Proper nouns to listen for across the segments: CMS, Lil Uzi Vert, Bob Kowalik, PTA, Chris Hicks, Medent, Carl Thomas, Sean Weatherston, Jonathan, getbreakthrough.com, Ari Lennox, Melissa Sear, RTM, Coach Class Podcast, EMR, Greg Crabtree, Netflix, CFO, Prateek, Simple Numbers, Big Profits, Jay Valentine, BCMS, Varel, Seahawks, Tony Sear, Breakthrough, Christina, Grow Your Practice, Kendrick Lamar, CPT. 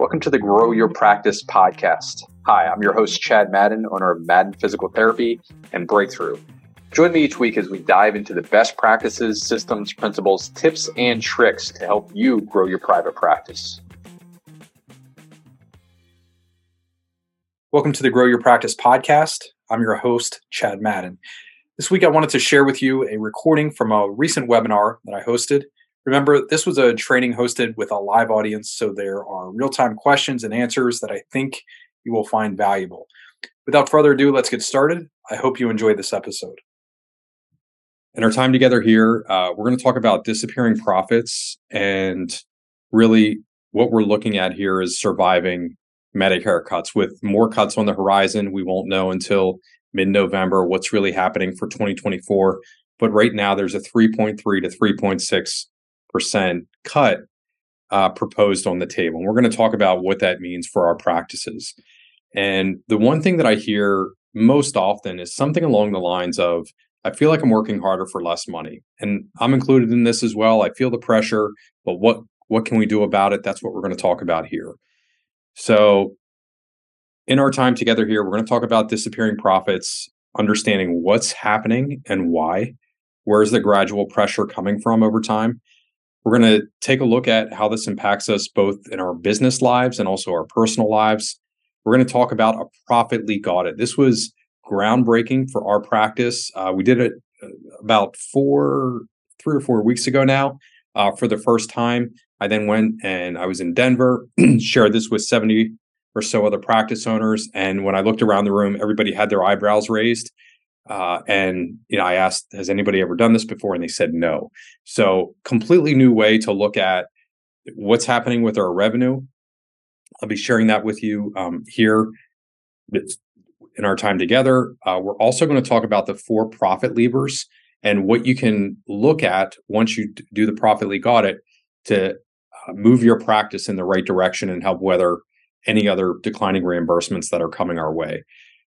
Welcome to the Grow Your Practice podcast. Hi, I'm your host, Chad Madden, owner of Madden Physical Therapy and Breakthrough. Join me each week as we dive into the best practices, systems, principles, tips, and tricks to help you grow your private practice. Welcome to the Grow Your Practice podcast. I'm your host, Chad Madden. This week, I wanted to share with you a recording from a recent webinar that I hosted. Remember, this was a training hosted with a live audience, so there are real-time questions and answers that I think you will find valuable. Without further ado, let's get started. I hope you enjoy this episode. In our time together here, we're going to talk about disappearing profits, and really what we're looking at here is surviving Medicare cuts. With more cuts on the horizon, we won't know until mid-November what's really happening for 2024. But right now, there's a 3.3 to 3.6% cut proposed on the table. And we're going to talk about what that means for our practices. And the one thing that I hear most often is something along the lines of, I feel like I'm working harder for less money. And I'm included in this as well. I feel the pressure, but what can we do about it? That's what we're going to talk about here. So in our time together here, we're going to talk about disappearing profits, understanding what's happening and why, where's the gradual pressure coming from over time. We're going to take a look at how this impacts us both in our business lives and also our personal lives. We're going to talk about a profit leak audit. This was groundbreaking for our practice. We did it about three or four weeks ago now for the first time. I then went and I was in Denver, shared this with 70 or so other practice owners. And when I looked around the room, everybody had their eyebrows raised. And I asked, has anybody ever done this before? And they said no. So completely new way to look at what's happening with our revenue. I'll be sharing that with you here in our time together. We're also going to talk about the four profit levers and what you can look at once you do the profit leak audit to move your practice in the right direction and help weather any other declining reimbursements that are coming our way.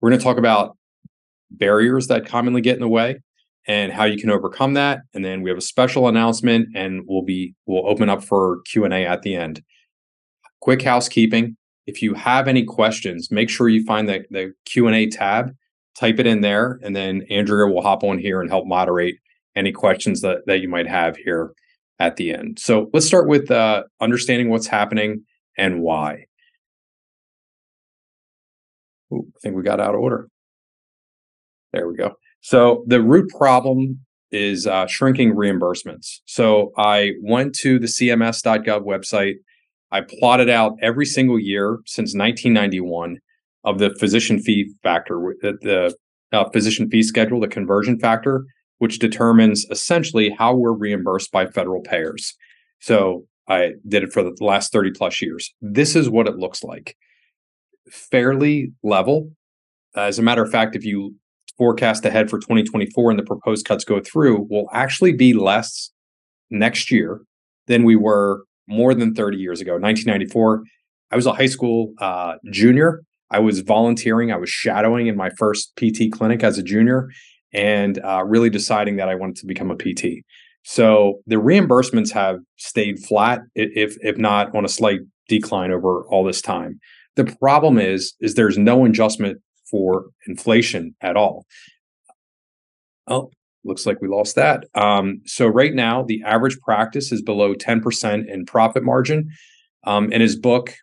We're going to talk about barriers that commonly get in the way and how you can overcome that. And then we have a special announcement, and we'll open up for Q&A at the end. Quick housekeeping. If you have any questions, make sure you find the Q&A tab, type it in there, and then Andrea will hop on here and help moderate any questions that you might have here at the end. So let's start with understanding what's happening and why. Ooh, I think we got out of order. There we go. So the root problem is shrinking reimbursements. So I went to the CMS.gov website. I plotted out every single year since 1991 of the physician fee factor, the physician fee schedule, the conversion factor, which determines essentially how we're reimbursed by federal payers. So I did it for the last 30 plus years. This is what it looks like. Fairly level. As a matter of fact, if you forecast ahead for 2024 and the proposed cuts go through, will actually be less next year than we were more than 30 years ago. 1994, I was a high school junior. I was volunteering. I was shadowing in my first PT clinic as a junior and really deciding that I wanted to become a PT. So the reimbursements have stayed flat, if not on a slight decline over all this time. The problem is there's no adjustment for inflation at all. Oh, looks like we lost that. So right now, the average practice is below 10% in profit margin. In his book,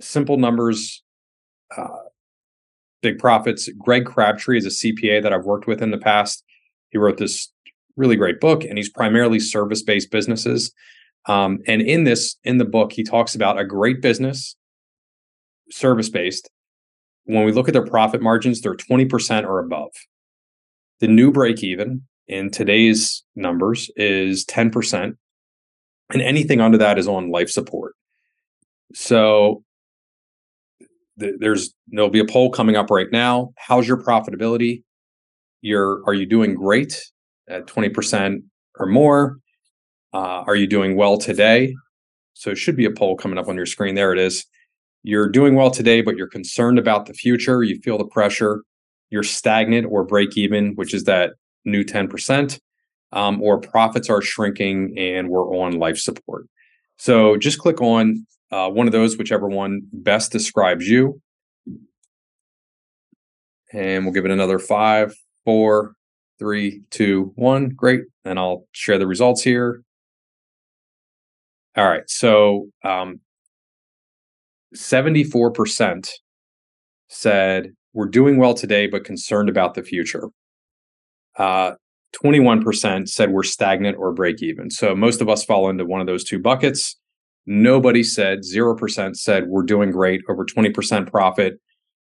Simple Numbers, Big Profits, Greg Crabtree is a CPA that I've worked with in the past. He wrote this really great book, and he's primarily service-based businesses. And in the book, he talks about a great business, service-based. When we look at their profit margins, they're 20% or above. The new break-even in today's numbers is 10%, and anything under that is on life support. So there'll be a poll coming up right now. How's your profitability? Are you doing great at 20% or more? Are you doing well today? So it should be a poll coming up on your screen. There it is. You're doing well today, but you're concerned about the future. You feel the pressure. You're stagnant or break even, which is that new 10%, or profits are shrinking and we're on life support. So just click on One of those, whichever one best describes you. And we'll give it another 5, 4, 3, 2, 1. Great. And I'll share the results here. All right. So 74% said, we're doing well today, but concerned about the future. 21% said we're stagnant or break even. So most of us fall into one of those two buckets. Nobody said, 0% said we're doing great, over 20% profit.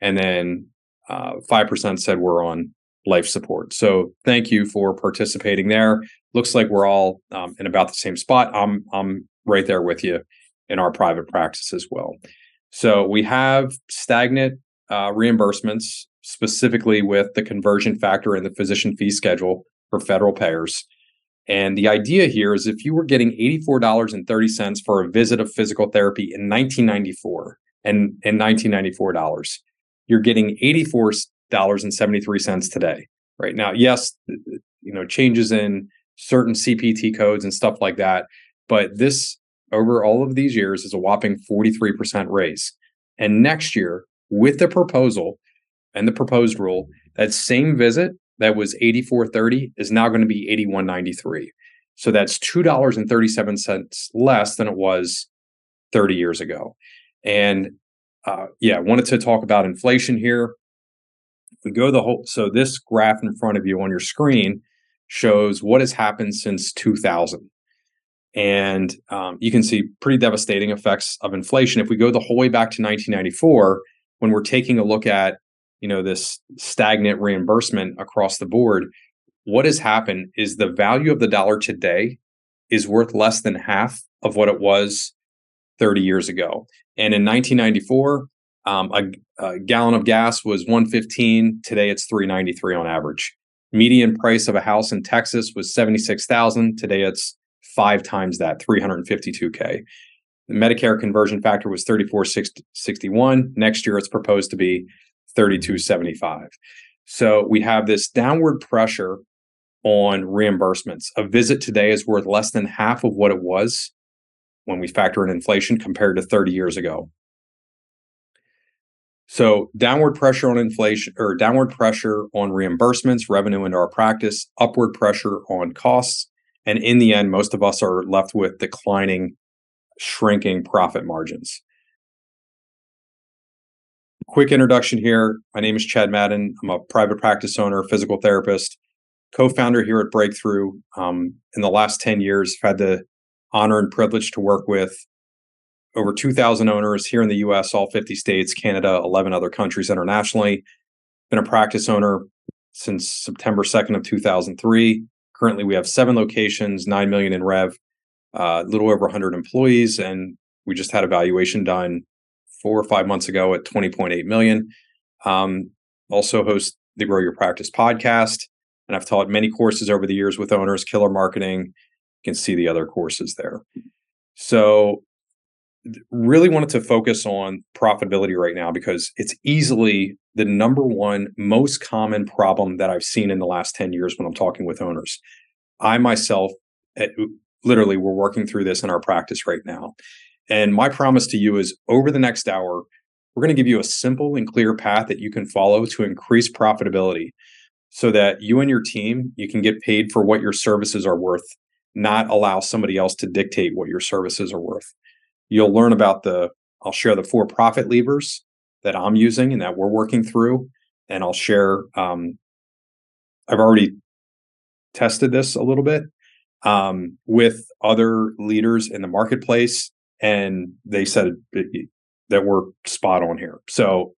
And then 5% said we're on life support. So thank you for participating there. Looks like we're all in about the same spot. I'm right there with you in our private practice as well. So we have stagnant reimbursements, specifically with the conversion factor and the physician fee schedule for federal payers. And the idea here is if you were getting $84.30 for a visit of physical therapy in 1994 and in $1994, you're getting $84.73 today. Right now, yes, you know, changes in certain CPT codes and stuff like that, but this over all of these years is a whopping 43% raise. And next year, with the proposal and the proposed rule, that same visit that was $84.30 is now going to be $81.93. So that's $2.37 less than it was 30 years ago. And yeah, I wanted to talk about inflation here. If we go the whole, so this graph in front of you on your screen shows what has happened since 2000. And you can see pretty devastating effects of inflation. If we go the whole way back to 1994, when we're taking a look at, you know, this stagnant reimbursement across the board, what has happened is the value of the dollar today is worth less than half of what it was 30 years ago. And in 1994, a gallon of gas was $1.15. Today, it's $3.93 on average. Median price of a house in Texas was $76,000. Today, it's 5 times that, $352K. The Medicare conversion factor was 34.61. Next year, it's proposed to be 32.75. So we have this downward pressure on reimbursements. A visit today is worth less than half of what it was when we factor in inflation compared to 30 years ago. So downward pressure on inflation, or downward pressure on reimbursements, revenue into our practice, upward pressure on costs. And in the end, most of us are left with declining, shrinking profit margins. Quick introduction here. My name is Chad Madden. I'm a private practice owner, physical therapist, co-founder here at Breakthrough. In the last 10 years, I've had the honor and privilege to work with over 2,000 owners here in the U.S., all 50 states, Canada, 11 other countries internationally. Been a practice owner since September 2nd of 2003. Currently, we have 7 locations, $9 million in rev, a little over 100 employees, and we just had a valuation done 4 or 5 months ago at $20.8 million. Also host the Grow Your Practice podcast. And I've taught many courses over the years with owners, killer marketing. You can see the other courses there. So really wanted to focus on profitability right now because it's easily the number one most common problem that I've seen in the last 10 years when I'm talking with owners. I myself, literally, we're working through this in our practice right now. And my promise to you is over the next hour, we're going to give you a simple and clear path that you can follow to increase profitability so that you and your team, you can get paid for what your services are worth, not allow somebody else to dictate what your services are worth. You'll learn about I'll share the 4 profit levers that I'm using and that we're working through. And I'll share, I've already tested this a little bit with other leaders in the marketplace. And they said that we're spot on here. So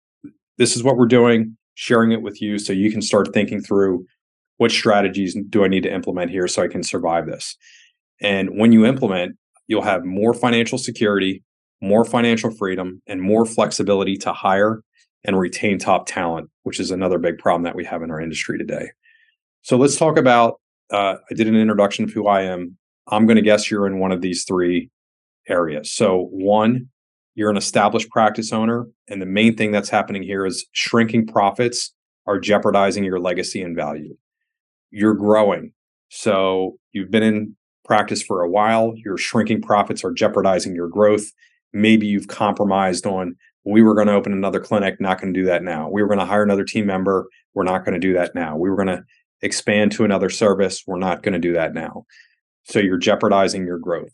this is what we're doing, sharing it with you so you can start thinking through what strategies do I need to implement here so I can survive this. And when you implement, you'll have more financial security, more financial freedom, and more flexibility to hire and retain top talent, which is another big problem that we have in our industry today. So let's talk about, I did an introduction of who I am. I'm going to guess you're in one of these 3 areas. So 1, you're an established practice owner. And the main thing that's happening here is shrinking profits are jeopardizing your legacy and value. You're growing. So you've been in practice for a while. Your shrinking profits are jeopardizing your growth. maybe you've compromised on, we were going to open another clinic, not going to do that now. We were going to hire another team member, we're not going to do that now. We were going to expand to another service, we're not going to do that now. So you're jeopardizing your growth.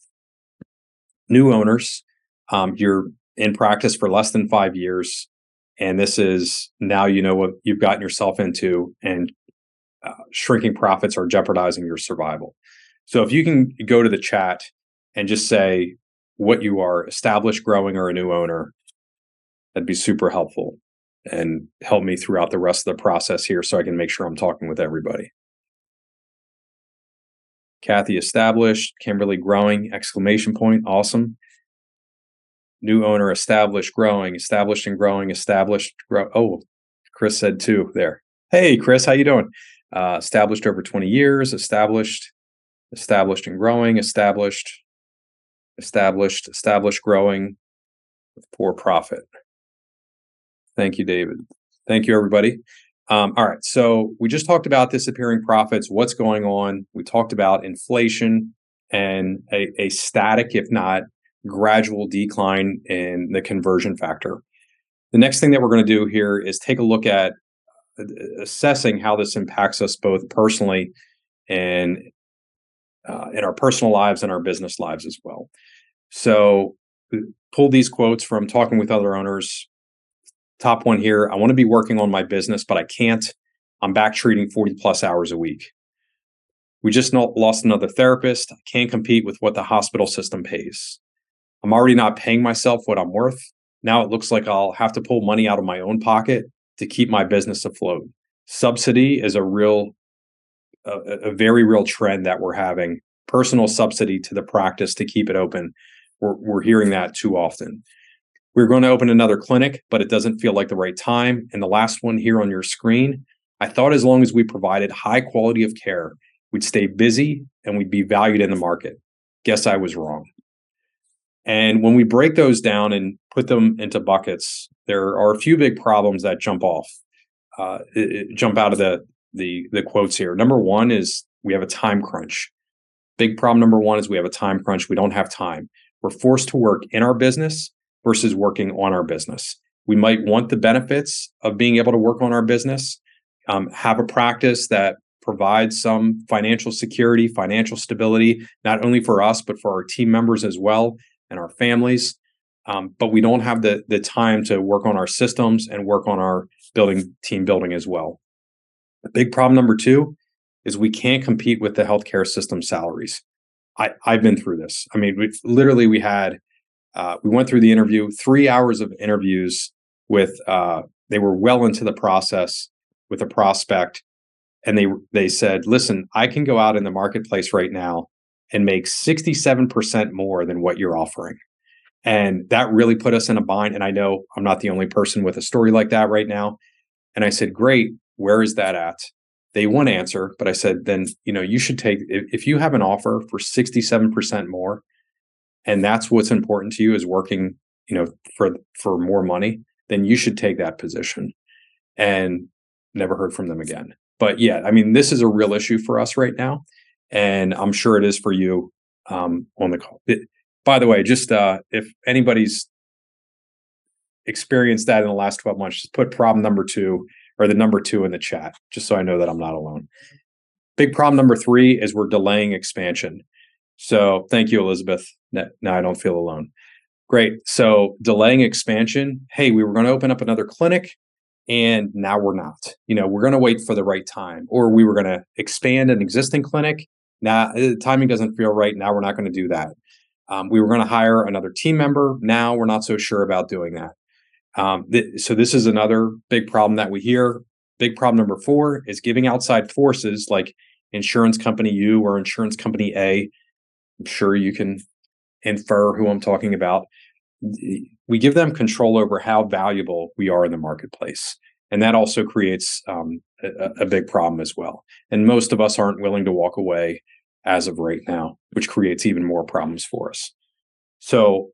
New owners, you're in practice for less than 5 years, and this is now you know what you've gotten yourself into, and shrinking profits are jeopardizing your survival. So if you can go to the chat and just say what you are, established, growing, or a new owner, that'd be super helpful and help me throughout the rest of the process here so I can make sure I'm talking with everybody. Kathy, established. Kimberly, growing, exclamation point. Awesome. New owner, established, growing, established and growing, established, grow. Oh, Chris said two there. Hey, Chris, how you doing? Established over 20 years, established, established and growing, established, established, established, growing with poor profit. Thank you, David. Thank you, everybody. All right. So we just talked about disappearing profits, what's going on. We talked about inflation and a static, if not gradual decline in the conversion factor. The next thing that we're going to do here is take a look at assessing how this impacts us both personally and in our personal lives and our business lives as well. So pull these quotes from Talking with Other Owners. Top one here, I want to be working on my business, but I can't. I'm back treating 40 plus hours a week. We just lost another therapist. I can't compete with what the hospital system pays. I'm already not paying myself what I'm worth. Now it looks like I'll have to pull money out of my own pocket to keep my business afloat. Subsidy is a very real trend that we're having. Personal subsidy to the practice to keep it open. We're hearing that too often. We're going to open another clinic, but it doesn't feel like the right time. And the last one here on your screen, I thought as long as we provided high quality of care, we'd stay busy and we'd be valued in the market. Guess I was wrong. And when we break those down and put them into buckets, there are a few big problems that jump out of the quotes here. Number one is we have a time crunch. Big problem number one is we have a time crunch. We don't have time. We're forced to work in our business versus working on our business. We might want the benefits of being able to work on our business, have a practice that provides some financial security, financial stability, not only for us, but for our team members as well and our families. But we don't have the time to work on our systems and work on our team building as well. The big problem number two is we can't compete with the healthcare system salaries. I've been through this. I mean, we went through the interview, 3 hours of interviews with, they were well into the process with a prospect. And they said, listen, I can go out in the marketplace right now and make 67% more than what you're offering. And that really put us in a bind. And I know I'm not the only person with a story like that right now. And I said, great, where is that at? They won't answer. But I said, then, you should take, if you have an offer for 67% more, and that's what's important to you is working, for more money, then you should take that position. And never heard from them again. But yeah, I mean, this is a real issue for us right now. And I'm sure it is for you on the call. By the way, just if anybody's experienced that in the last 12 months, just put problem number two or the number two in the chat, just so I know that I'm not alone. Big problem number three is we're delaying expansion. So thank you, Elizabeth. Now I don't feel alone. Great. So delaying expansion. Hey, we were going to open up another clinic and now we're not. We're going to wait for the right time, or we were going to expand an existing clinic. Now the timing doesn't feel right. Now we're not going to do that. We were going to hire another team member. Now we're not so sure about doing that. So this is another big problem that we hear. Big problem number four is giving outside forces like insurance company U or insurance company A. I'm sure you can infer who I'm talking about. We give them control over how valuable we are in the marketplace. And that also creates a big problem as well. And most of us aren't willing to walk away as of right now, which creates even more problems for us. So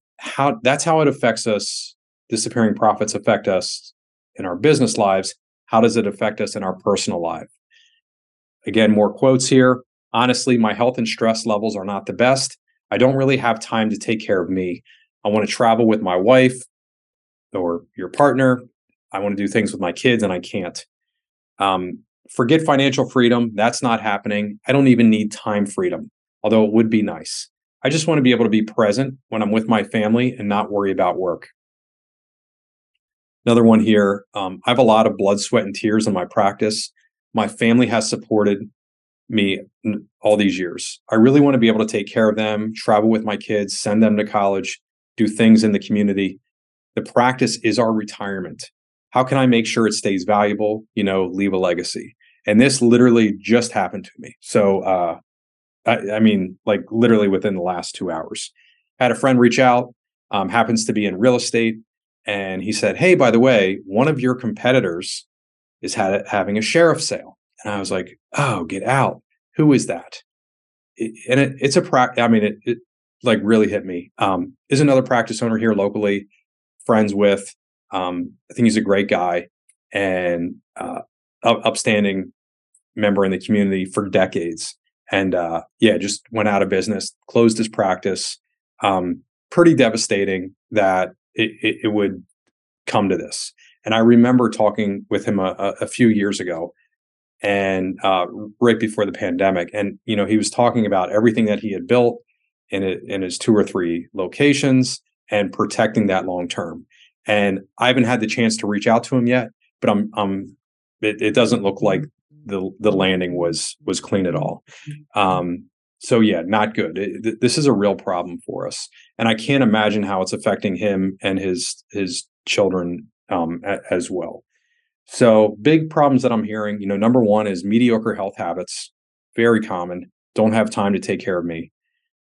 that's how it affects us. Disappearing profits affect us in our business lives. How does it affect us in our personal life? Again, more quotes here. Honestly, my health and stress levels are not the best. I don't really have time to take care of me. I want to travel with my wife or your partner. I want to do things with my kids and I can't. Forget financial freedom. That's not happening. I don't even need time freedom, although it would be nice. I just want to be able to be present when I'm with my family and not worry about work. Another one here. I have a lot of blood, sweat, and tears in my practice. My family has supported me all these years. I really want to be able to take care of them, travel with my kids, send them to college, do things in the community. The practice is our retirement. How can I make sure it stays valuable? You know, leave a legacy. And this literally just happened to me. So, I mean, like literally within the last 2 hours, had a friend reach out, happens to be in real estate. And he said, hey, by the way, one of your competitors is having a sheriff sale. And I was like, oh, get out. Who is that? It's a practice. I mean, it like really hit me. Is another practice owner here locally, friends with. I think he's a great guy and upstanding member in the community for decades. And just went out of business, closed his practice. Pretty devastating that it would come to this. And I remember talking with him a few years ago and right before the pandemic. And, you know, he was talking about everything that he had built in his 2 or 3 locations and protecting that long term. And I haven't had the chance to reach out to him yet, but it doesn't look like the landing was clean at all. So yeah, not good. This is a real problem for us. And I can't imagine how it's affecting him and his children as well. So big problems that I'm hearing, you know, number one is mediocre health habits, very common, don't have time to take care of me.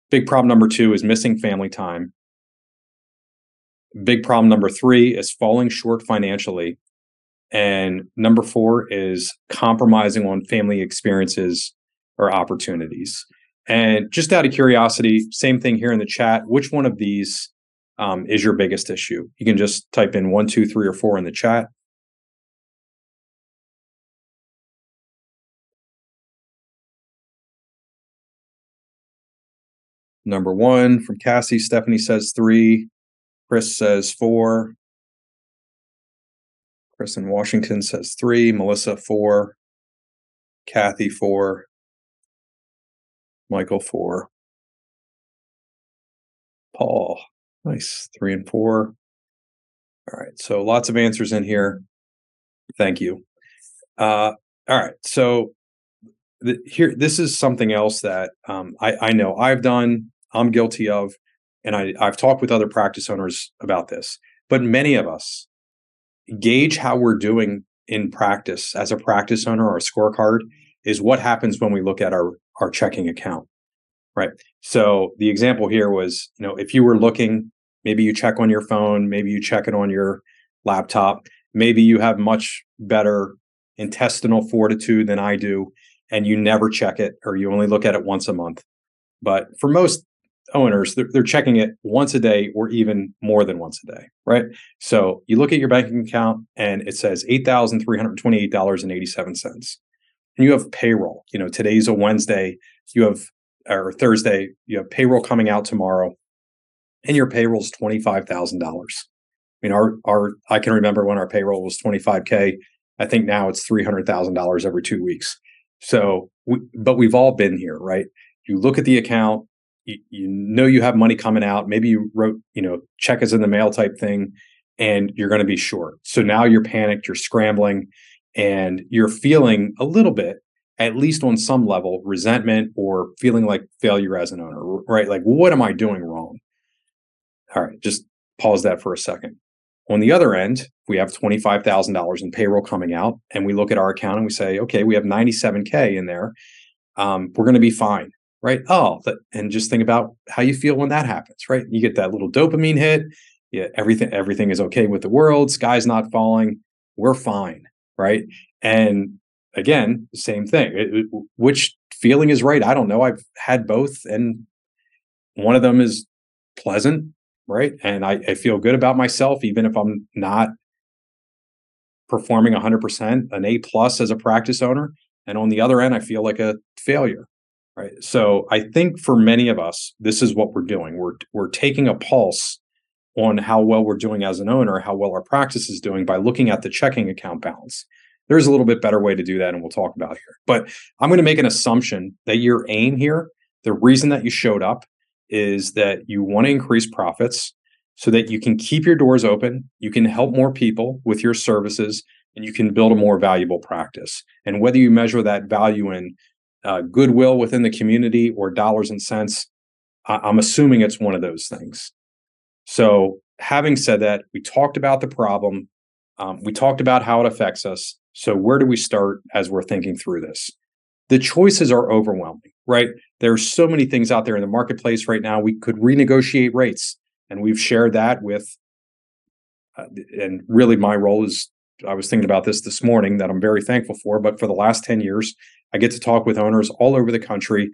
Big problem number 2 is missing family time. Big problem number 3 is falling short financially. And number 4 is compromising on family experiences or opportunities. And just out of curiosity, same thing here in the chat. Which one of these is your biggest issue? You can just type in 1, 2, 3, or 4 in the chat. Number 1 from Cassie. Stephanie says 3. Chris says 4. Chris in Washington says 3. Melissa 4. Kathy 4. Michael 4. Paul, nice, 3 and 4. All right, so lots of answers in here. Thank you. All right, so this is something else that I know I've done, I'm guilty of. And I've talked with other practice owners about this, but many of us gauge how we're doing in practice as a practice owner. Our scorecard is what happens when we look at our checking account, right? So the example here was, you know, if you were looking, maybe you check on your phone, maybe you check it on your laptop, maybe you have much better intestinal fortitude than I do, and you never check it, or you only look at it once a month. But for most owners, they're checking it once a day or even more than once a day, right? So you look at your banking account and it says $8,328.87. And you have payroll. You know, today's a Wednesday, or Thursday, you have payroll coming out tomorrow, and your payroll's $25,000. I mean, I can remember when our payroll was $25K. I think now it's $300,000 every 2 weeks. So, but we've all been here, right? You look at the account, you know you have money coming out. Maybe you wrote, you know, check is in the mail type thing, and you're going to be short. So now you're panicked, you're scrambling, and you're feeling a little bit, at least on some level, resentment or feeling like failure as an owner, right? Like, what am I doing wrong? All right, just pause that for a second. On the other end, we have $25,000 in payroll coming out, and we look at our account and we say, okay, we have $97K in there. We're going to be fine. Right? And just think about how you feel when that happens, right? You get that little dopamine hit. Yeah, everything is okay with the world. Sky's not falling. We're fine, right? And again, same thing. Which feeling is right? I don't know. I've had both, and one of them is pleasant, right? And I feel good about myself, even if I'm not performing 100%, an A+ as a practice owner. And on the other end, I feel like a failure. Right. So I think for many of us, this is what we're doing. We're taking a pulse on how well we're doing as an owner, how well our practice is doing by looking at the checking account balance. There's a little bit better way to do that, and we'll talk about here. But I'm going to make an assumption that your aim here, the reason that you showed up, is that you want to increase profits so that you can keep your doors open, you can help more people with your services, and you can build a more valuable practice. And whether you measure that value in goodwill within the community or dollars and cents, I'm assuming it's one of those things. So having said that, we talked about the problem. We talked about how it affects us. So where do we start as we're thinking through this? The choices are overwhelming, right? There are so many things out there in the marketplace right now. We could renegotiate rates, and we've shared that with, and really my role is, I was thinking about this morning that I'm very thankful for, but for the last 10 years, I get to talk with owners all over the country,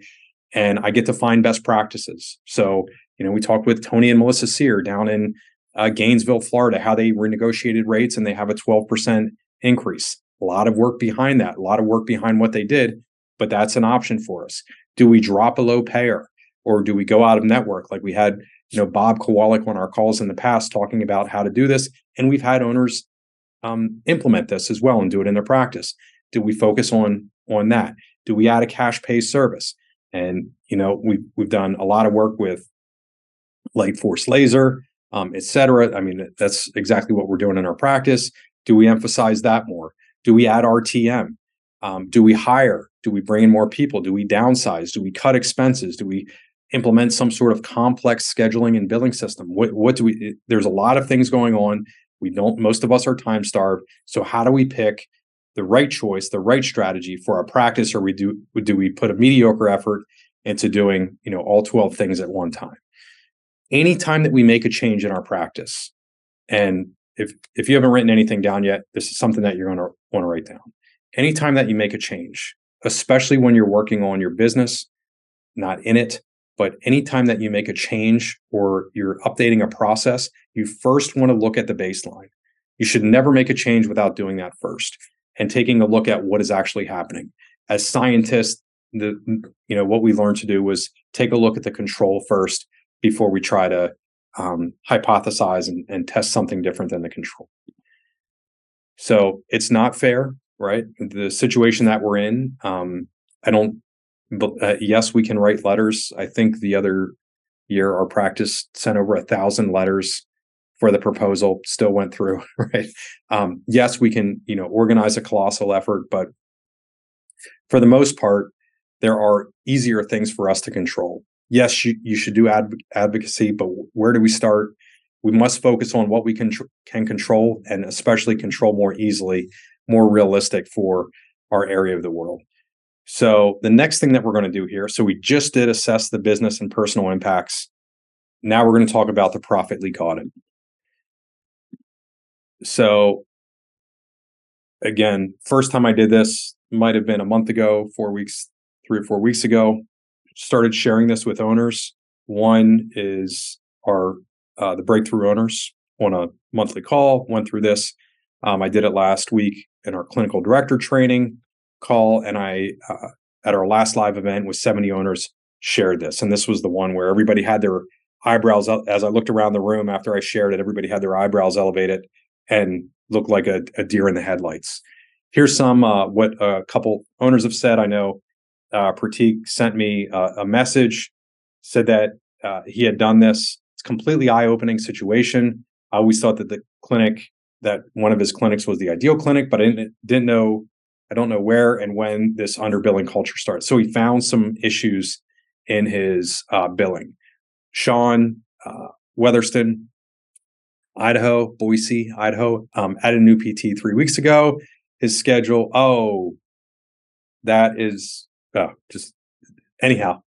and I get to find best practices. So, you know, we talked with Tony and Melissa Sear down in Gainesville, Florida, how they renegotiated rates, and they have a 12% increase. A lot of work behind that, a lot of work behind what they did, but that's an option for us. Do we drop a low payer, or do we go out of network? Like we had, you know, Bob Kowalik on our calls in the past talking about how to do this. And we've had owners implement this as well and do it in their practice. Do we focus on that? Do we add a cash pay service? And, you know, we've done a lot of work with light force laser, et cetera. I mean, that's exactly what we're doing in our practice. Do we emphasize that more? Do we add RTM? Do we hire? Do we bring in more people? Do we downsize? Do we cut expenses? Do we implement some sort of complex scheduling and billing system? What do we? There's a lot of things going on. We don't. Most of us are time starved. So how do we pick the right choice, the right strategy for our practice, or do we put a mediocre effort into doing, you know, all 12 things at one time? Anytime that we make a change in our practice, and if you haven't written anything down yet, this is something that you're going to want to write down. Anytime that you make a change, especially when you're working on your business, not in it, but anytime that you make a change or you're updating a process, you first want to look at the baseline. You should never make a change without doing that first and taking a look at what is actually happening. As scientists, what we learned to do was take a look at the control first before we try to hypothesize and test something different than the control. So it's not fair, right? The situation that we're in, yes, we can write letters. I think the other year our practice sent over 1,000 letters for the proposal, still went through, right? Yes, we can, you know, organize a colossal effort, but for the most part, there are easier things for us to control. Yes, you should do advocacy, but where do we start? We must focus on what we can control, and especially control more easily, more realistic for our area of the world. So the next thing that we're going to do here, so we just did assess the business and personal impacts. Now we're going to talk about the profit leak audit. So again, first time I did this might have been a month ago, 3 or 4 weeks ago. Started sharing this with owners. One is the Breakthrough owners on a monthly call, went through this. I did it last week in our clinical director training call, and I, at our last live event with 70 owners, shared this. And this was the one where everybody had their eyebrows up. As I looked around the room after I shared it, everybody had their eyebrows elevated and looked like a deer in the headlights. Here's some what a couple owners have said. I know Prateek sent me a message, said that he had done this. It's a completely eye-opening situation. I always thought that the clinic, that one of his clinics was the ideal clinic, but I didn't know, I don't know where and when this underbilling culture starts. So he found some issues in his billing. Sean Weatherston, Boise, Idaho, added a new PT 3 weeks ago. His schedule,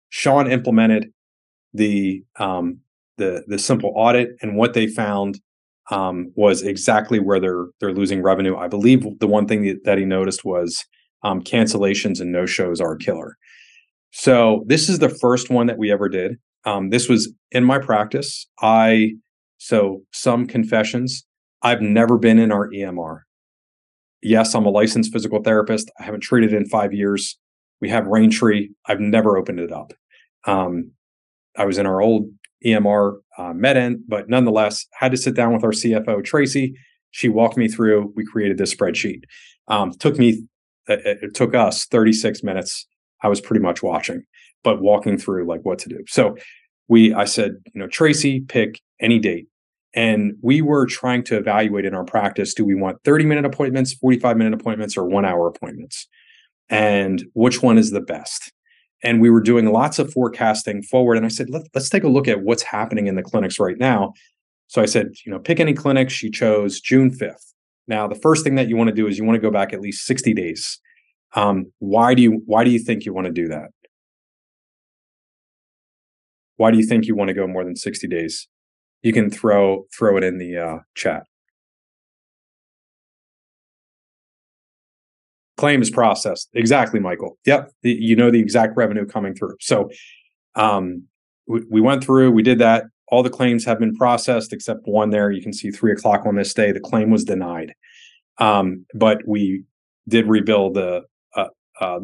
Sean implemented the simple audit, and what they found was exactly where they're losing revenue. I believe the one thing that he noticed was cancellations and no-shows are a killer. So this is the first one that we ever did. This was in my practice. So some confessions. I've never been in our EMR. Yes, I'm a licensed physical therapist. I haven't treated in 5 years. We have Raintree. I've never opened it up. I was in our old EMR Medent, but nonetheless, had to sit down with our CFO, Tracy. She walked me through. We created this spreadsheet. It took us 36 minutes. I was pretty much watching, but walking through like what to do. So I said, Tracy, pick any date. And we were trying to evaluate in our practice, do we want 30-minute appointments, 45-minute appointments, or 1-hour appointments? And which one is the best? And we were doing lots of forecasting forward. And I said, let's take a look at what's happening in the clinics right now. So I said, pick any clinic. She chose June 5th. Now, the first thing that you want to do is you want to go back at least 60 days. Why do you think you want to do that? Why do you think you want to go more than 60 days? You can throw it in the chat. Claim is processed. Exactly, Michael. Yep. The exact revenue coming through. So we went through, we did that. All the claims have been processed except one there. You can see 3 o'clock on this day, the claim was denied. But we did rebill the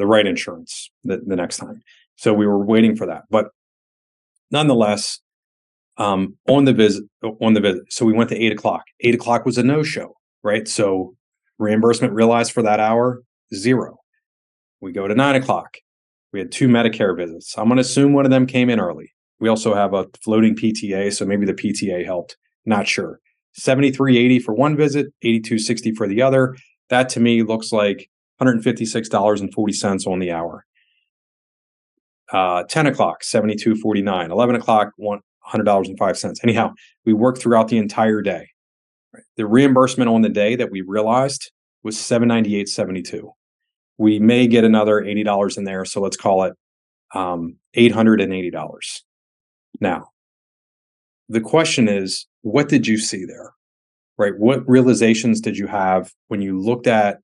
right insurance the next time. So we were waiting for that. But nonetheless, on the visit, so we went to 8 o'clock. 8 o'clock was a no-show, right? So reimbursement realized for that hour, zero. We go to 9 o'clock. We had 2 Medicare visits. I'm going to assume one of them came in early. We also have a floating PTA, so maybe the PTA helped. Not sure. $73.80 for one visit, $82.60 for the other. That to me looks like $156.40 on the hour. 10 o'clock, $72.49. 11 o'clock, $100.05. Anyhow, we worked throughout the entire day. The reimbursement on the day that we realized was $798.72. We may get another $80 in there, so let's call it $880. Now, the question is, what did you see there, right? What realizations did you have when you looked at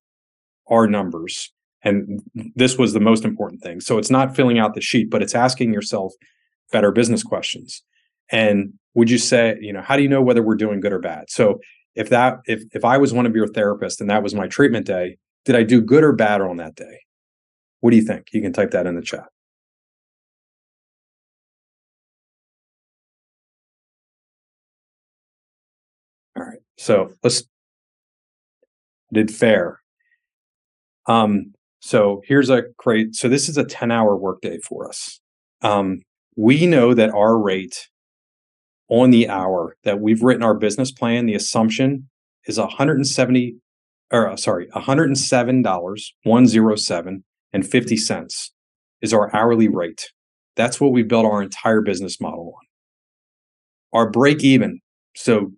our numbers? And this was the most important thing. So it's not filling out the sheet, but it's asking yourself better business questions. And would you say, how do you know whether we're doing good or bad? So if I was one of your therapists and that was my treatment day, did I do good or bad on that day? What do you think? You can type that in the chat. All right. So did fair. So here's a great, so this is a 10-hour workday for us. We know that our rate on the hour that we've written our business plan, the assumption is $107.50 is our hourly rate. That's what we built our entire business model on. Our break even, so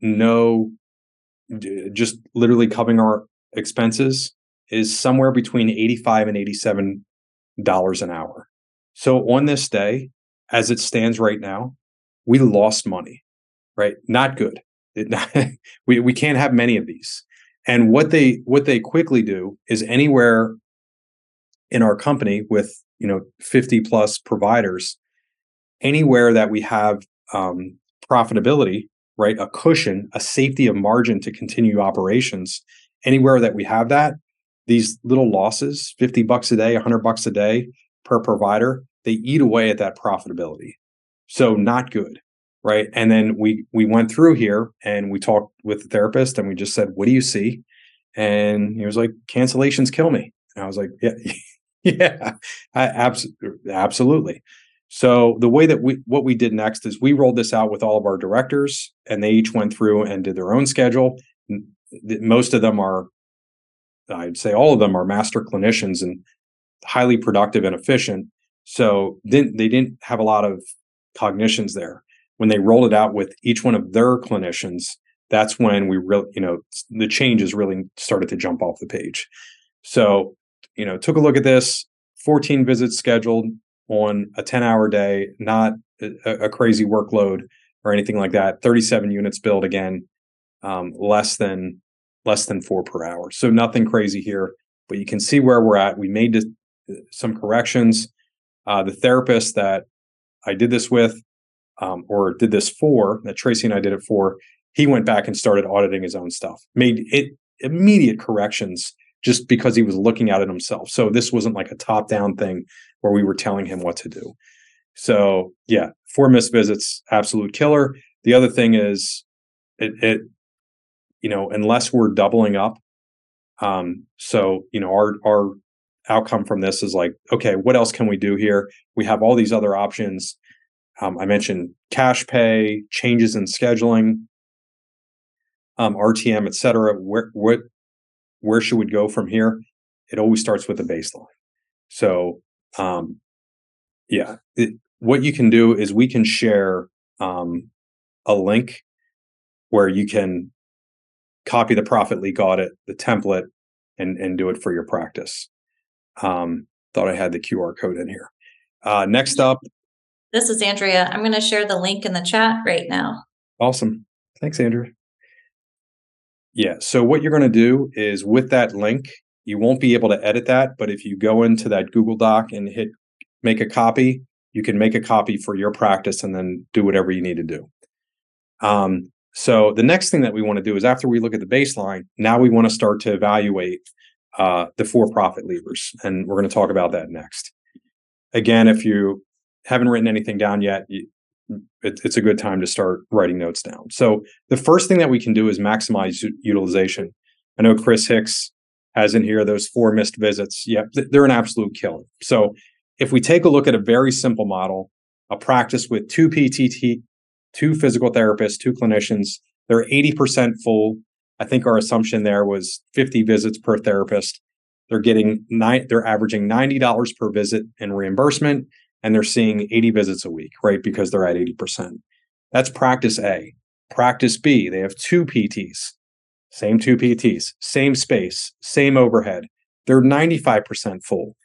just literally covering our expenses, is somewhere between $85 and $87 an hour. So on this day, as it stands right now, we lost money, right? Not good. We can't have many of these. And what they quickly do is anywhere in our company with 50 plus providers, anywhere that we have profitability, right? A cushion, a safety of margin to continue operations. Anywhere that we have that, these little losses, $50 a day, $100 a day per provider, they eat away at that profitability. So not good, right? And then we went through here and we talked with the therapist and we just said, what do you see? And he was like, cancellations kill me. And I was like, yeah, absolutely. So the way that what we did next is we rolled this out with all of our directors and they each went through and did their own schedule. Most of them are, I'd say all of them are master clinicians and highly productive and efficient. So they didn't have a lot of cognitions there. When they rolled it out with each one of their clinicians, that's when we really, the changes really started to jump off the page. So, took a look at this, 14 visits scheduled on a 10-hour day, not a crazy workload or anything like that. 37 units billed again, less than 4 per hour. So nothing crazy here, but you can see where we're at. We made some corrections. The therapist that I did this with, or did this for, that Tracy and I did it for, he went back and started auditing his own stuff, made it immediate corrections just because he was looking at it himself. So this wasn't like a top-down thing where we were telling him what to do. So yeah, 4 missed visits, absolute killer. The other thing is it you know, unless we're doubling up. So, you know, our outcome from this is like, okay, what else can we do here? We have all these other options. I mentioned cash pay, changes in scheduling, RTM, et cetera. Where should we go from here? It always starts with the baseline. So, what you can do is we can share a link where you can copy the profit leak audit, the template, and do it for your practice. Thought I had the QR code in here. Next up. This is Andrea. I'm going to share the link in the chat right now. Awesome. Thanks, Andrea. Yeah. So what you're going to do is with that link, you won't be able to edit that, but if you go into that Google Doc and hit make a copy, you can make a copy for your practice and then do whatever you need to do. So the next thing that we want to do is after we look at the baseline, now we want to start to evaluate the for-profit levers, and we're going to talk about that next. Again, if you haven't written anything down yet, it's a good time to start writing notes down. So the first thing that we can do is maximize utilization. I know Chris Hicks has in here those 4 missed visits. Yeah, they're an absolute killer. So if we take a look at a very simple model, a practice with 2 PTT, 2 physical therapists, 2 clinicians, they're 80% full. I think our assumption there was 50 visits per therapist. They're averaging $90 per visit in reimbursement, and they're seeing 80 visits a week, right? Because they're at 80%. That's practice A. Practice B, they have 2 PTs, same 2 PTs, same space, same overhead. They're 95% full.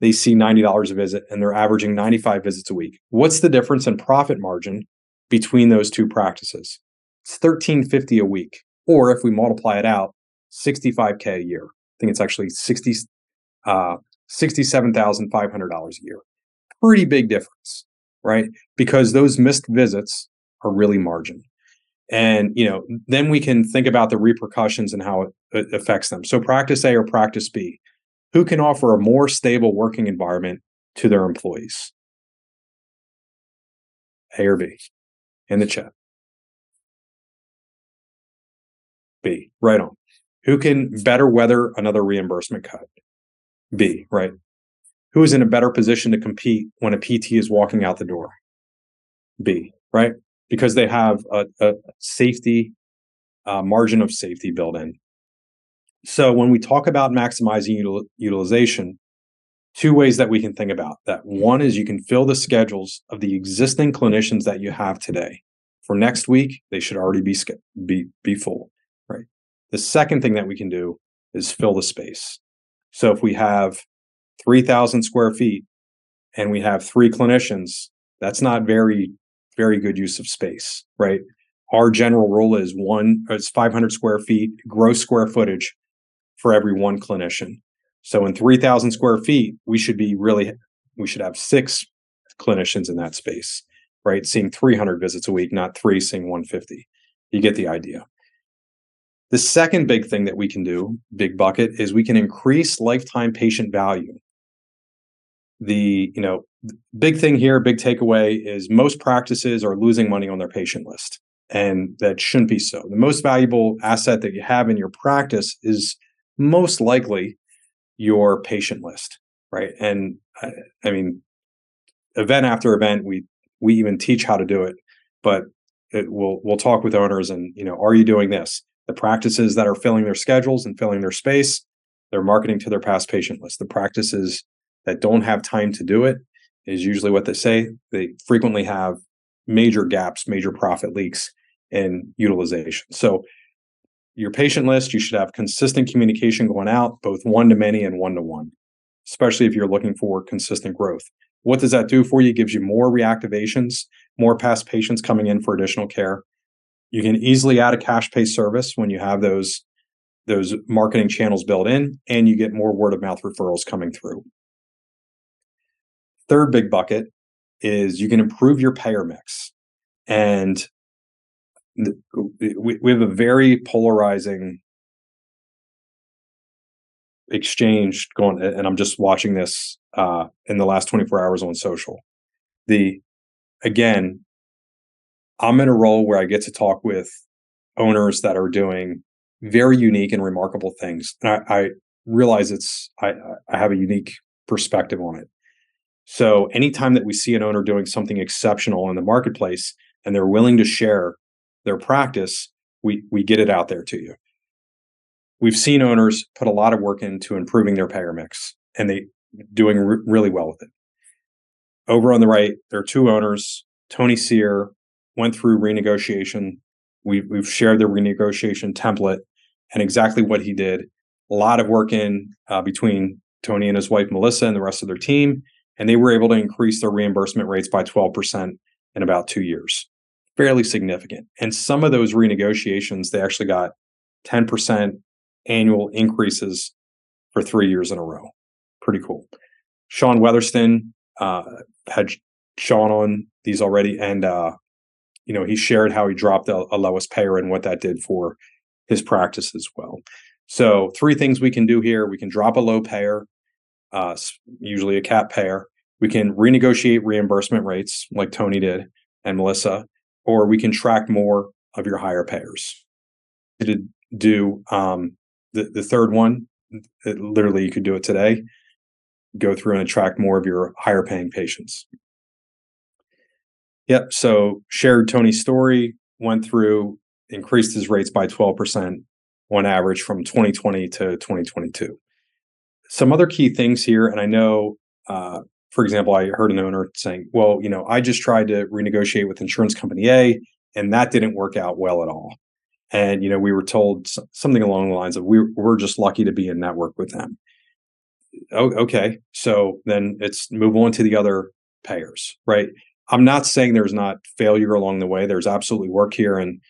They see $90 a visit, and they're averaging 95 visits a week. What's the difference in profit margin between those 2 practices? It's $1,350 a week, or if we multiply it out, $65K a year. I think it's actually $67,500 a year. Pretty big difference, right? Because those missed visits are really margin. And, you know, then we can think about the repercussions and how it affects them. So practice A or practice B, who can offer a more stable working environment to their employees? A or B? In the chat. B, right on. Who can better weather another reimbursement cut? B, right? Who is in a better position to compete when a PT is walking out the door? B, right? Because they have a safety, margin of safety built in. So when we talk about maximizing utilization, 2 ways that we can think about that. One is you can fill the schedules of the existing clinicians that you have today. For next week, they should already be full, right? The second thing that we can do is fill the space. So if we have 3,000 square feet and we have 3 clinicians, that's not very, very good use of space, right? Our general rule is it's 500 square feet, gross square footage for every 1 clinician. So in 3,000 square feet, we should have 6 clinicians in that space, right? Seeing 300 visits a week, not 3 seeing 150. You get the idea. The second big thing that we can do, big bucket, is we can increase lifetime patient value. The big thing here, big takeaway is most practices are losing money on their patient list, and that shouldn't be so. The most valuable asset that you have in your practice is most likely your patient list, right? And I mean, event after event, we even teach how to do it, but we'll talk with owners and, you know, are you doing this? The practices that are filling their schedules and filling their space, they're marketing to their past patient list. The practices that don't have time to do it is usually what they say. They frequently have major gaps, major profit leaks in utilization. So your patient list, you should have consistent communication going out, both one-to-many and one-to-one, especially if you're looking for consistent growth. What does that do for you? It gives you more reactivations, more past patients coming in for additional care. You can easily add a cash pay service when you have those marketing channels built in, and you get more word-of-mouth referrals coming through. Third big bucket is you can improve your payer mix. And we have a very polarizing exchange going, and I'm just watching this in the last 24 hours on social. The again, I'm in a role where I get to talk with owners that are doing very unique and remarkable things. And I realize I have a unique perspective on it. So anytime that we see an owner doing something exceptional in the marketplace and they're willing to share their practice, we get it out there to you. We've seen owners put a lot of work into improving their payer mix, and they're doing really well with it. Over on the right, there are two owners. Tony Sear went through renegotiation. We've shared the renegotiation template and exactly what he did. A lot of work in between Tony and his wife, Melissa, and the rest of their team. And they were able to increase their reimbursement rates by 12% in about 2 years. Fairly significant. And some of those renegotiations, they actually got 10% annual increases for 3 years in a row. Pretty cool. Sean Weatherston, had Sean on these already. And, he shared how he dropped a lowest payer and what that did for his practice as well. So 3 things we can do here. We can drop a low payer, usually a cap payer. We can renegotiate reimbursement rates like Tony did and Melissa, or we can track more of your higher payers. To do the third one, literally you could do it today. Go through and attract more of your higher paying patients. Yep. So shared Tony's story, went through, increased his rates by 12% on average from 2020 to 2022. Some other key things here. And I know, for example, I heard an owner saying, well, I just tried to renegotiate with insurance company A and that didn't work out well at all. And, we were told something along the lines of, we're just lucky to be in network with them. Okay. So then it's move on to the other payers, right? I'm not saying there's not failure along the way. There's absolutely work here. And,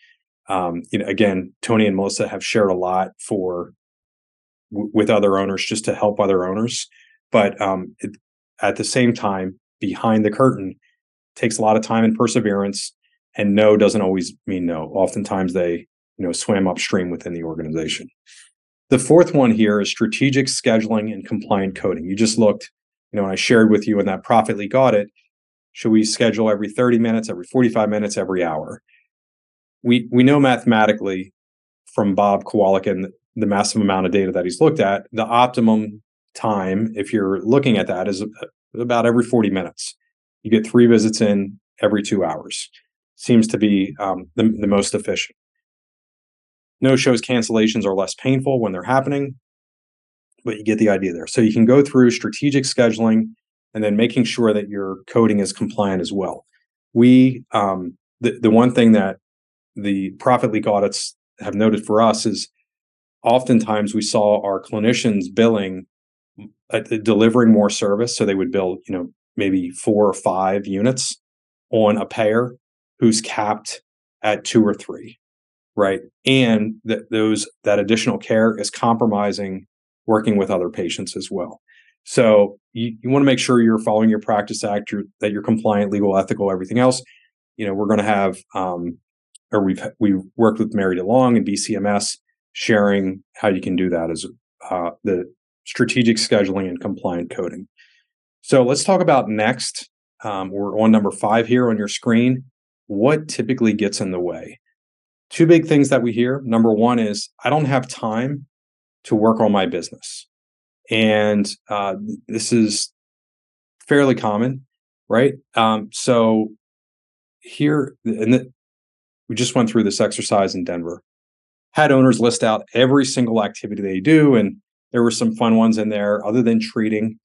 again, Tony and Melissa have shared a lot with other owners just to help other owners. But at the same time, behind the curtain takes a lot of time and perseverance, and no doesn't always mean no. Oftentimes they, swam upstream within the organization. The fourth one here is strategic scheduling and compliant coding. You just looked, and I shared with you in that Profit Leak audit, should we schedule every 30 minutes, every 45 minutes, every hour? We know mathematically from Bob Kowalik and the massive amount of data that he's looked at, the optimum time, if you're looking at that, is about every 40 minutes. You get 3 visits in every 2 hours. Seems to be the most efficient. No-shows, cancellations are less painful when they're happening, but you get the idea there. So you can go through strategic scheduling and then making sure that your coding is compliant as well. We, the one thing that the Profit Leak audits have noted for us is oftentimes we saw our clinicians billing, delivering more service. So they would bill, maybe 4 or 5 units on a payer who's capped at 2 or 3, right? And that additional care is compromising working with other patients as well. So you want to make sure you're following your practice act, that you're compliant, legal, ethical, everything else. We're going to have, we've worked with Mary DeLong and BCMS sharing how you can do that as the strategic scheduling and compliant coding. So let's talk about next. We're on number 5 here on your screen. What typically gets in the way? 2 big things that we hear. Number 1 is, I don't have time to work on my business. And this is fairly common, right? So here, we just went through this exercise in Denver. Had owners list out every single activity they do, and there were some fun ones in there other than treating,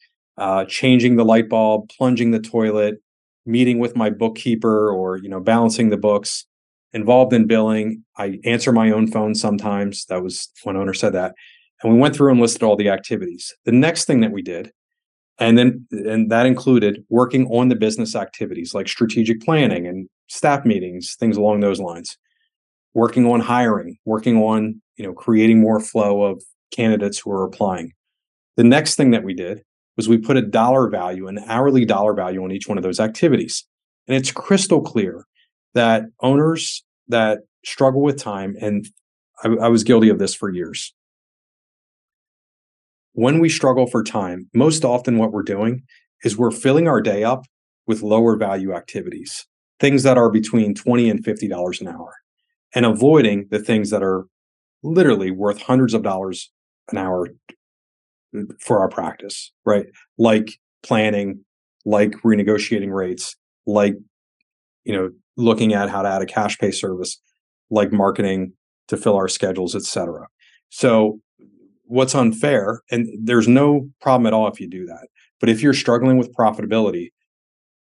changing the light bulb, plunging the toilet, meeting with my bookkeeper, or balancing the books, involved in billing. I answer my own phone sometimes. That was one owner said that. And we went through and listed all the activities. The next thing that we did, and that included working on the business activities like strategic planning and staff meetings, things along those lines, working on hiring, working on, creating more flow of candidates who are applying. The next thing that we did was we put a dollar value, an hourly dollar value on each one of those activities. And it's crystal clear that owners that struggle with time, and I was guilty of this for years. When we struggle for time, most often what we're doing is we're filling our day up with lower value activities. things that are between $20 and $50 an hour, and avoiding the things that are literally worth hundreds of dollars an hour for our practice, right? Like planning, like renegotiating rates, like, you know, looking at how to add a cash pay service, like marketing to fill our schedules, et cetera. So what's unfair, and there's no problem at all if you do that, but if you're struggling with profitability,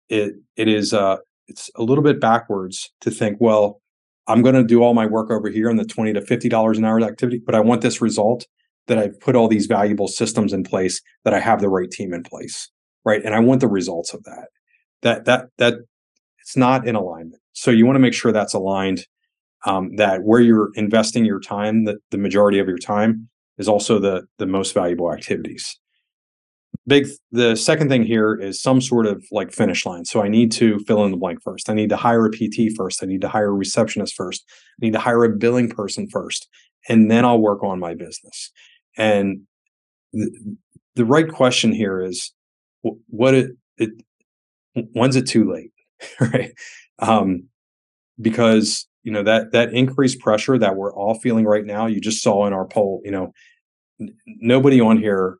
it's a little bit backwards to think, well, I'm going to do all my work over here in the $20 to $50 an hour activity, but I want this result that I've put all these valuable systems in place, that I have the right team in place, right? And I want the results of that. That it's not in alignment. So you want to make sure that's aligned, that where you're investing your time, that the majority of your time is also the most valuable activities. The second thing here is some sort of like finish line. So I need to fill in the blank first. I need to hire a PT first. I need to hire a receptionist first. I need to hire a billing person first, and then I'll work on my business. And the right question here is, when's it too late, right? Because you know that increased pressure that we're all feeling right now. You just saw in our poll, you know, nobody on here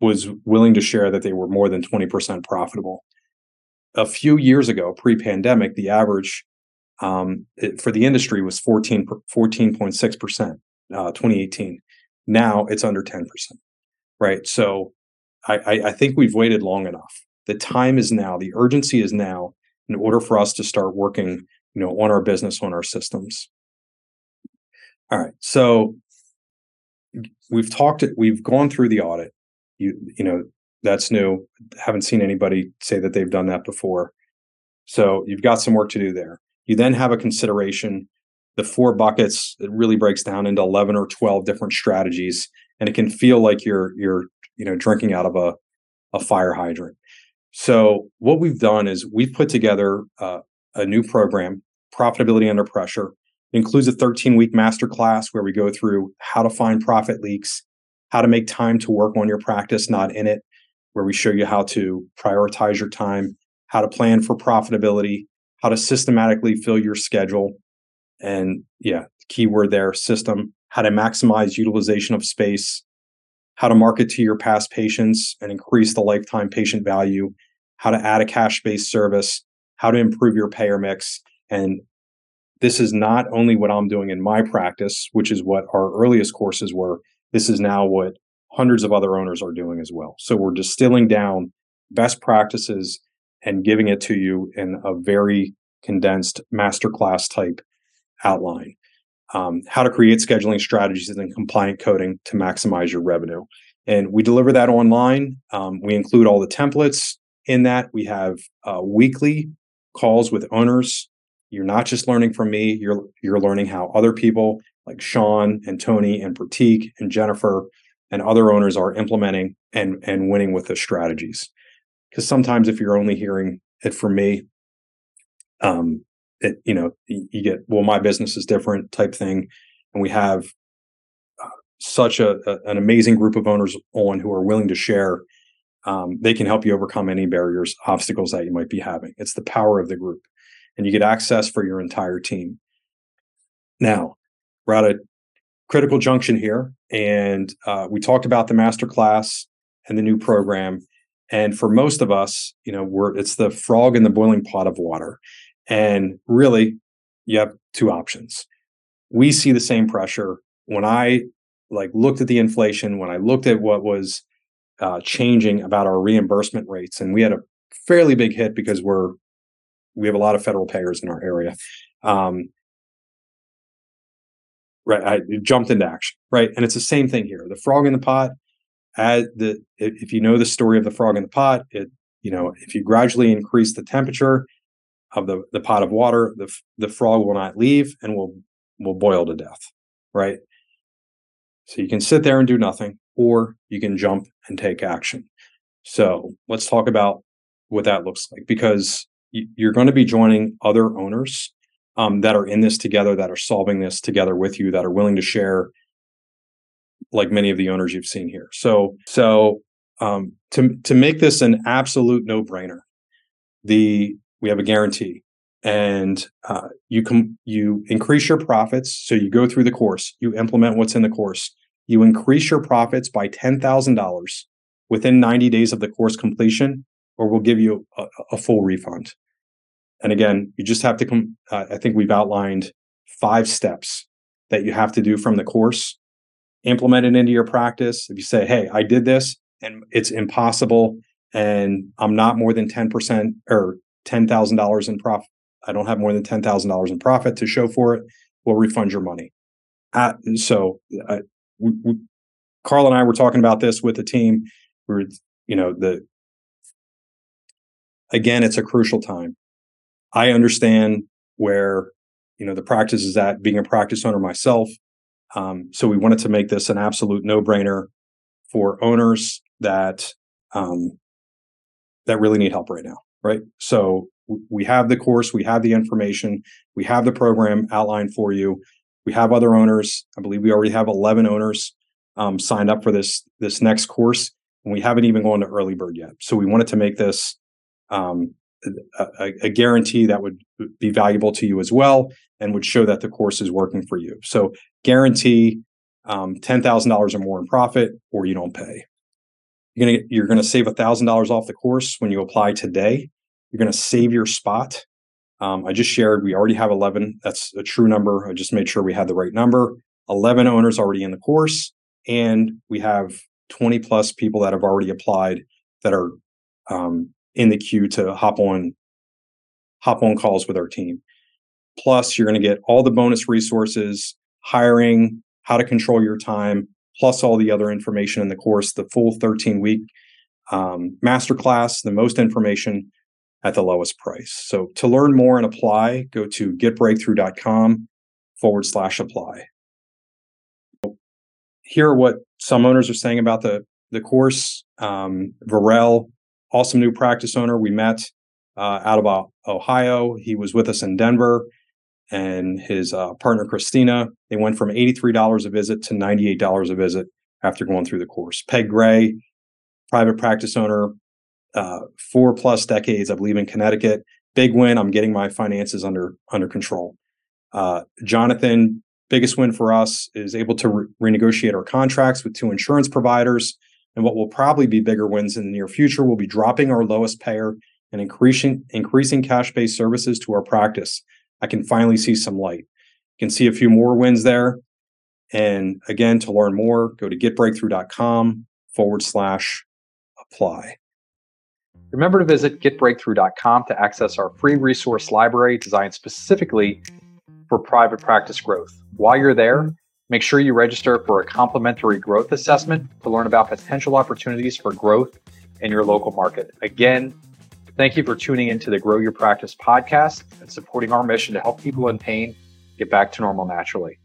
was willing to share that they were more than 20% profitable. A few years ago, pre-pandemic, the average for the industry was 14.6%, 2018. Now it's under 10%, right? So I think we've waited long enough. The time is now, the urgency is now in order for us to start working, you know, on our business, on our systems. All right, so we've gone through the audit. You know, that's new. Haven't seen anybody say that they've done that before. So you've got some work to do there. You then have a consideration. The four buckets, it really breaks down into 11 or 12 different strategies, and it can feel like you're you know, drinking out of a fire hydrant. So what we've done is we've put together a new program, Profitability Under Pressure. It includes a 13-week masterclass where we go through how to find profit leaks, how to make time to work on your practice, not in it, where we show you how to prioritize your time, how to plan for profitability, how to systematically fill your schedule. And yeah, keyword there, system, how to maximize utilization of space, how to market to your past patients and increase the lifetime patient value, how to add a cash-based service, how to improve your payer mix. And this is not only what I'm doing in my practice, which is what our earliest courses were. This is now what hundreds of other owners are doing as well. So we're distilling down best practices and giving it to you in a very condensed masterclass type outline. How to create scheduling strategies and compliant coding to maximize your revenue. And we deliver that online. We include all the templates in that. We have weekly calls with owners. You're not just learning from me. You're learning how other people like Sean and Tony and Prateek and Jennifer and other owners are implementing and winning with the strategies. Because sometimes if you're only hearing it from me, you know, you get, well, my business is different type thing. And we have such an amazing group of owners on who are willing to share. They can help you overcome any barriers, obstacles that you might be having. It's the power of the group. And you get access for your entire team. Now, we're at a critical junction here, and we talked about the masterclass and the new program. And for most of us, you know, it's the frog in the boiling pot of water. And really, you have two options. We see the same pressure. When I looked at the inflation, when I looked at what was changing about our reimbursement rates, and we had a fairly big hit because we have a lot of federal payers in our area. Right, I jumped into action, right? And it's the same thing here. The frog in the pot, if you know the story of the frog in the pot, you know, if you gradually increase the temperature of the pot of water, the frog will not leave and will boil to death, right? So you can sit there and do nothing, or you can jump and take action. So let's talk about what that looks like, because you're going to be joining other owners that are in this together, that are solving this together with you, that are willing to share, like many of the owners you've seen here. So to make this an absolute no-brainer, we have a guarantee. and you increase your profits. So you go through the course, you implement what's in the course, you increase your profits by $10,000 within 90 days of the course completion, or we'll give you a full refund. And again, you just have to come, I think we've outlined 5 steps that you have to do from the course, implement it into your practice. If you say, hey, I did this and it's impossible and I'm not more than 10% or $10,000 in profit, I don't have more than $10,000 in profit to show for it, we'll refund your money. So Carl and I were talking about this with the team. We're, again, it's a crucial time. I understand where, the practice is at, being a practice owner myself. So we wanted to make this an absolute no-brainer for owners that, that really need help right now, right? So we have the course, we have the information, we have the program outlined for you. We have other owners. I believe we already have 11 owners signed up for this next course, and we haven't even gone to early bird yet. So we wanted to make this a guarantee that would be valuable to you as well, and would show that the course is working for you. So guarantee $10,000 or more in profit, or you don't pay. You're gonna save $1,000 off the course when you apply today. You're gonna save your spot. I just shared, we already have 11. That's a true number. I just made sure we had the right number. 11 owners already in the course, and we have 20 plus people that have already applied that are in the queue to hop on calls with our team. Plus, you're going to get all the bonus resources, hiring, how to control your time, plus all the other information in the course, the full 13-week masterclass, the most information at the lowest price. So to learn more and apply, go to getbreakthrough.com/apply. Hear what some owners are saying about the course. Varel, awesome new practice owner we met out of Ohio. He was with us in Denver, and his partner, Christina. They went from $83 a visit to $98 a visit after going through the course. Peg Gray, private practice owner, 4+ decades, I believe, in Connecticut. Big win. I'm getting my finances under control. Jonathan, biggest win for us, is able to renegotiate our contracts with 2 insurance providers. And what will probably be bigger wins in the near future will be dropping our lowest payer and increasing cash-based services to our practice. I can finally see some light. You can see a few more wins there. And again, to learn more, go to getbreakthrough.com/apply. Remember to visit getbreakthrough.com to access our free resource library designed specifically for private practice growth. While you're there, make sure you register for a complimentary growth assessment to learn about potential opportunities for growth in your local market. Again, thank you for tuning into the Grow Your Practice podcast and supporting our mission to help people in pain get back to normal naturally.